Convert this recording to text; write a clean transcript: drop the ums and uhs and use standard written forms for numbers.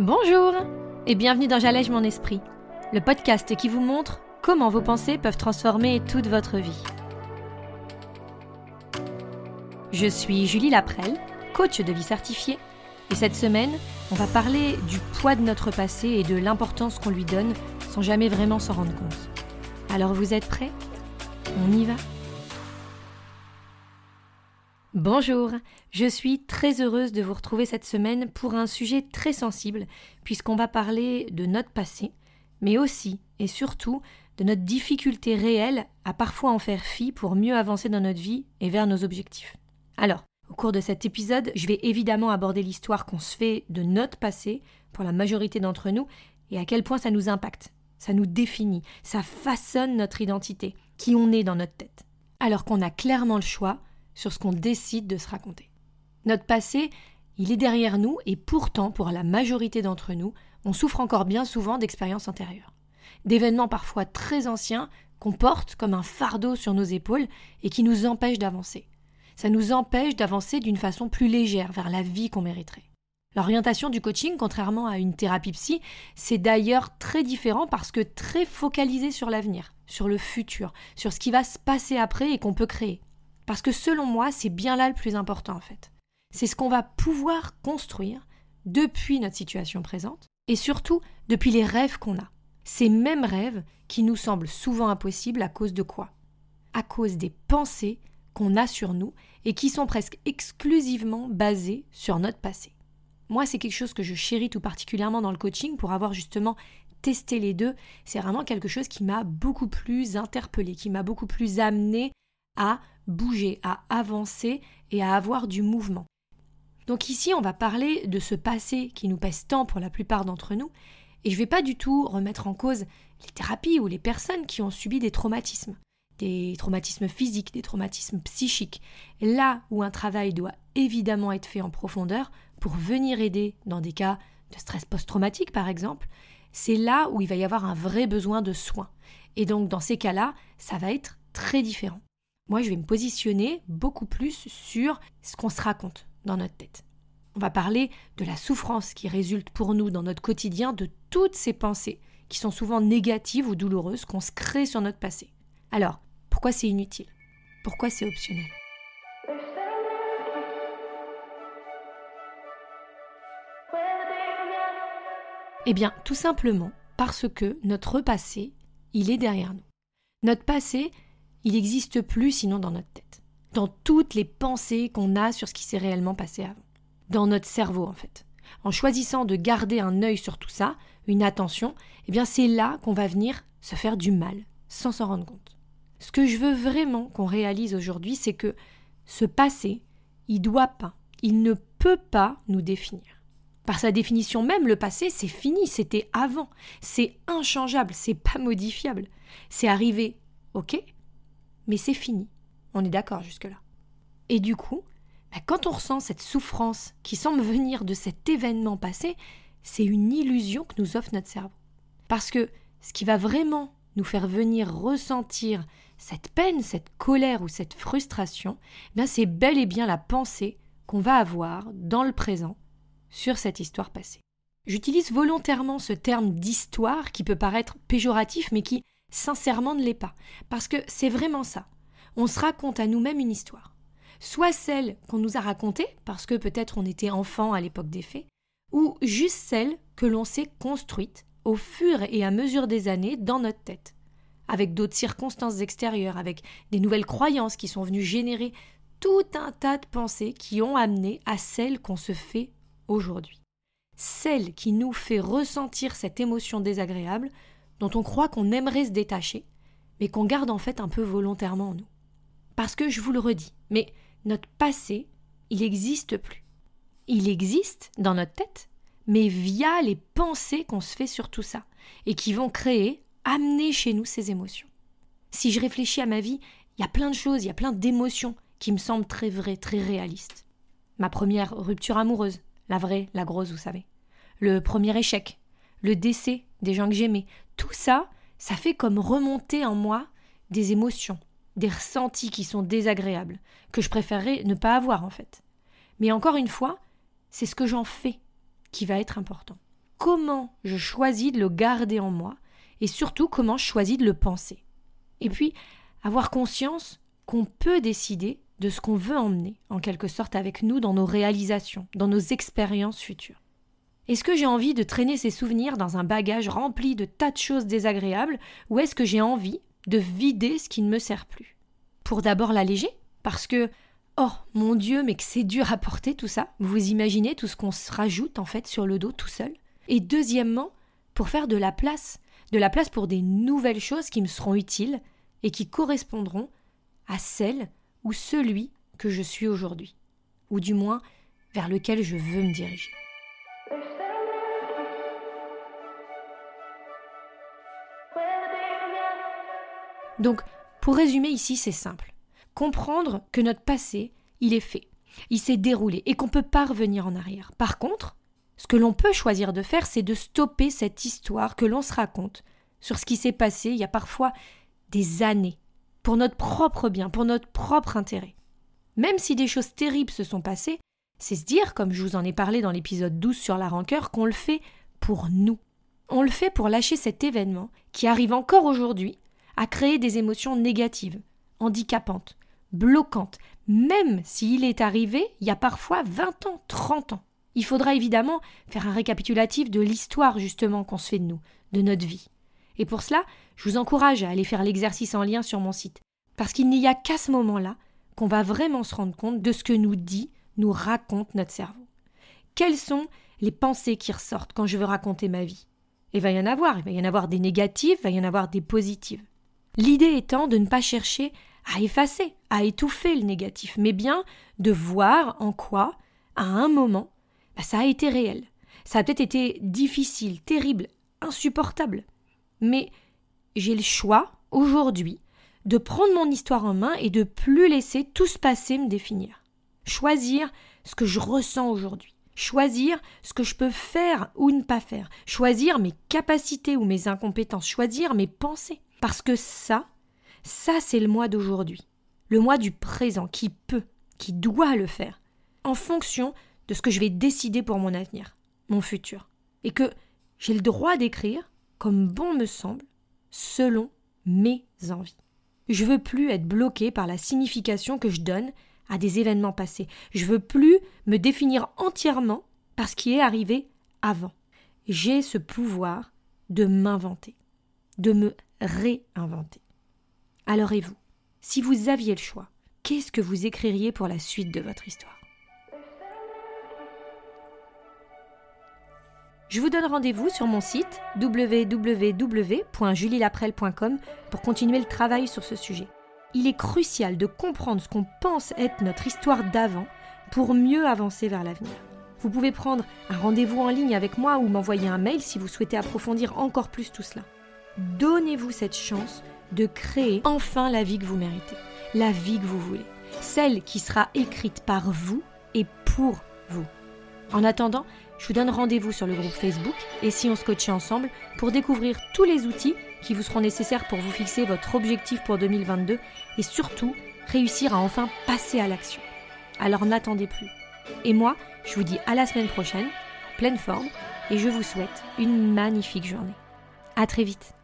Bonjour et bienvenue dans J'allège mon esprit, le podcast qui vous montre comment vos pensées peuvent transformer toute votre vie. Je suis Julie Laprelle, coach de vie certifiée, et cette semaine, on va parler du poids de notre passé et de l'importance qu'on lui donne sans jamais vraiment s'en rendre compte. Alors vous êtes prêts ? On y va ? Bonjour, je suis très heureuse de vous retrouver cette semaine pour un sujet très sensible puisqu'on va parler de notre passé, mais aussi et surtout de notre difficulté réelle à parfois en faire fi pour mieux avancer dans notre vie et vers nos objectifs. Alors, au cours de cet épisode, je vais évidemment aborder l'histoire qu'on se fait de notre passé pour la majorité d'entre nous et à quel point ça nous impacte, ça nous définit, ça façonne notre identité, qui on est dans notre tête, alors qu'on a clairement le choix sur ce qu'on décide de se raconter. Notre passé, il est derrière nous et pourtant, pour la majorité d'entre nous, on souffre encore bien souvent d'expériences antérieures, d'événements parfois très anciens qu'on porte comme un fardeau sur nos épaules et qui nous empêchent d'avancer. Ça nous empêche d'avancer d'une façon plus légère vers la vie qu'on mériterait. L'orientation du coaching, contrairement à une thérapie psy, c'est d'ailleurs très différent parce que très focalisé sur l'avenir, sur le futur, sur ce qui va se passer après et qu'on peut créer. Parce que selon moi, c'est bien là le plus important en fait. C'est ce qu'on va pouvoir construire depuis notre situation présente et surtout depuis les rêves qu'on a. Ces mêmes rêves qui nous semblent souvent impossibles à cause de quoi ? À cause des pensées qu'on a sur nous et qui sont presque exclusivement basées sur notre passé. Moi, c'est quelque chose que je chéris tout particulièrement dans le coaching pour avoir justement testé les deux. C'est vraiment quelque chose qui m'a beaucoup plus interpellée, qui m'a beaucoup plus amenée à bouger, à avancer et à avoir du mouvement. Donc ici, on va parler de ce passé qui nous pèse tant pour la plupart d'entre nous et je ne vais pas du tout remettre en cause les thérapies ou les personnes qui ont subi des traumatismes physiques, des traumatismes psychiques, là où un travail doit évidemment être fait en profondeur pour venir aider dans des cas de stress post-traumatique par exemple, c'est là où il va y avoir un vrai besoin de soins. Et donc dans ces cas-là, ça va être très différent. Moi, je vais me positionner beaucoup plus sur ce qu'on se raconte dans notre tête. On va parler de la souffrance qui résulte pour nous dans notre quotidien de toutes ces pensées qui sont souvent négatives ou douloureuses qu'on se crée sur notre passé. Alors, pourquoi c'est inutile ? Pourquoi c'est optionnel ? Eh bien, tout simplement parce que notre passé, il est derrière nous. Notre passé, il n'existe plus sinon dans notre tête, dans toutes les pensées qu'on a sur ce qui s'est réellement passé avant, dans notre cerveau en fait. En choisissant de garder un œil sur tout ça, une attention, eh bien c'est là qu'on va venir se faire du mal, sans s'en rendre compte. Ce que je veux vraiment qu'on réalise aujourd'hui, c'est que ce passé, il doit pas, il ne peut pas nous définir. Par sa définition même, le passé, c'est fini, c'était avant, c'est inchangeable, c'est pas modifiable, c'est arrivé, ok ? Mais c'est fini, on est d'accord jusque-là. Et du coup, quand on ressent cette souffrance qui semble venir de cet événement passé, c'est une illusion que nous offre notre cerveau. Parce que ce qui va vraiment nous faire venir ressentir cette peine, cette colère ou cette frustration, c'est bel et bien la pensée qu'on va avoir dans le présent sur cette histoire passée. J'utilise volontairement ce terme d'histoire qui peut paraître péjoratif mais qui sincèrement ne l'est pas, parce que c'est vraiment ça. On se raconte à nous-mêmes une histoire, soit celle qu'on nous a racontée, parce que peut-être on était enfant à l'époque des faits, ou juste celle que l'on s'est construite au fur et à mesure des années dans notre tête, avec d'autres circonstances extérieures, avec des nouvelles croyances qui sont venues générer tout un tas de pensées qui ont amené à celle qu'on se fait aujourd'hui. Celle qui nous fait ressentir cette émotion désagréable dont on croit qu'on aimerait se détacher, mais qu'on garde en fait un peu volontairement en nous. Parce que, je vous le redis, mais notre passé, il n'existe plus. Il existe dans notre tête, mais via les pensées qu'on se fait sur tout ça, et qui vont créer, amener chez nous ces émotions. Si je réfléchis à ma vie, il y a plein de choses, il y a plein d'émotions qui me semblent très vraies, très réalistes. Ma première rupture amoureuse, la vraie, la grosse, vous savez. Le premier échec, le décès des gens que j'aimais, tout ça, ça fait comme remonter en moi des émotions, des ressentis qui sont désagréables, que je préférerais ne pas avoir en fait. Mais encore une fois, c'est ce que j'en fais qui va être important. comment je choisis de le garder en moi et surtout comment je choisis de le penser. Et puis, avoir conscience qu'on peut décider de ce qu'on veut emmener, en quelque sorte, avec nous dans nos réalisations, dans nos expériences futures. Est-ce que j'ai envie de traîner ces souvenirs dans un bagage rempli de tas de choses désagréables ou est-ce que j'ai envie de vider ce qui ne me sert plus ? Pour d'abord l'alléger, parce que, oh mon Dieu, mais que c'est dur à porter tout ça. Vous imaginez tout ce qu'on se rajoute en fait sur le dos tout seul. Et deuxièmement, pour faire de la place pour des nouvelles choses qui me seront utiles et qui correspondront à celle ou celui que je suis aujourd'hui, ou du moins vers lequel je veux me diriger. Donc, pour résumer ici, c'est simple. Comprendre que notre passé, il est fait, il s'est déroulé et qu'on ne peut pas revenir en arrière. Par contre, ce que l'on peut choisir de faire, c'est de stopper cette histoire que l'on se raconte sur ce qui s'est passé il y a parfois des années, pour notre propre bien, pour notre propre intérêt. Même si des choses terribles se sont passées, c'est se dire, comme je vous en ai parlé dans l'épisode 12 sur la rancœur, qu'on le fait pour nous. On le fait pour lâcher cet événement qui arrive encore aujourd'hui à créer des émotions négatives, handicapantes, bloquantes, même s'il est arrivé il y a parfois 20 ans, 30 ans. Il faudra évidemment faire un récapitulatif de l'histoire justement qu'on se fait de nous, de notre vie. Et pour cela, je vous encourage à aller faire l'exercice en lien sur mon site, parce qu'il n'y a qu'à ce moment-là qu'on va vraiment se rendre compte de ce que nous dit, nous raconte notre cerveau. Quelles sont les pensées qui ressortent quand je veux raconter ma vie ? Et il va y en avoir des négatives, il va y en avoir des positives. L'idée étant de ne pas chercher à effacer, à étouffer le négatif, mais bien de voir en quoi, à un moment, ça a été réel. Ça a peut-être été difficile, terrible, insupportable. Mais j'ai le choix, aujourd'hui, de prendre mon histoire en main et de plus laisser tout ce passé me définir. Choisir ce que je ressens aujourd'hui. Choisir ce que je peux faire ou ne pas faire. Choisir mes capacités ou mes incompétences. Choisir mes pensées. Parce que ça c'est le moi d'aujourd'hui. Le moi du présent qui peut, qui doit le faire. En fonction de ce que je vais décider pour mon avenir, mon futur. Et que j'ai le droit d'écrire comme bon me semble, selon mes envies. Je veux plus être bloquée par la signification que je donne à des événements passés. Je veux plus me définir entièrement par ce qui est arrivé avant. J'ai ce pouvoir de m'inventer, de me réinventer. Alors et vous, si vous aviez le choix, qu'est-ce que vous écririez pour la suite de votre histoire ? Je vous donne rendez-vous sur mon site www.julielaprelle.com pour continuer le travail sur ce sujet. Il est crucial de comprendre ce qu'on pense être notre histoire d'avant pour mieux avancer vers l'avenir. Vous pouvez prendre un rendez-vous en ligne avec moi ou m'envoyer un mail si vous souhaitez approfondir encore plus tout cela. Donnez-vous cette chance de créer enfin la vie que vous méritez, la vie que vous voulez, celle qui sera écrite par vous et pour vous. En attendant, je vous donne rendez-vous sur le groupe Facebook et si on se coachait ensemble pour découvrir tous les outils qui vous seront nécessaires pour vous fixer votre objectif pour 2022 et surtout réussir à enfin passer à l'action. Alors n'attendez plus. Et moi, je vous dis à la semaine prochaine, en pleine forme, et je vous souhaite une magnifique journée. À très vite.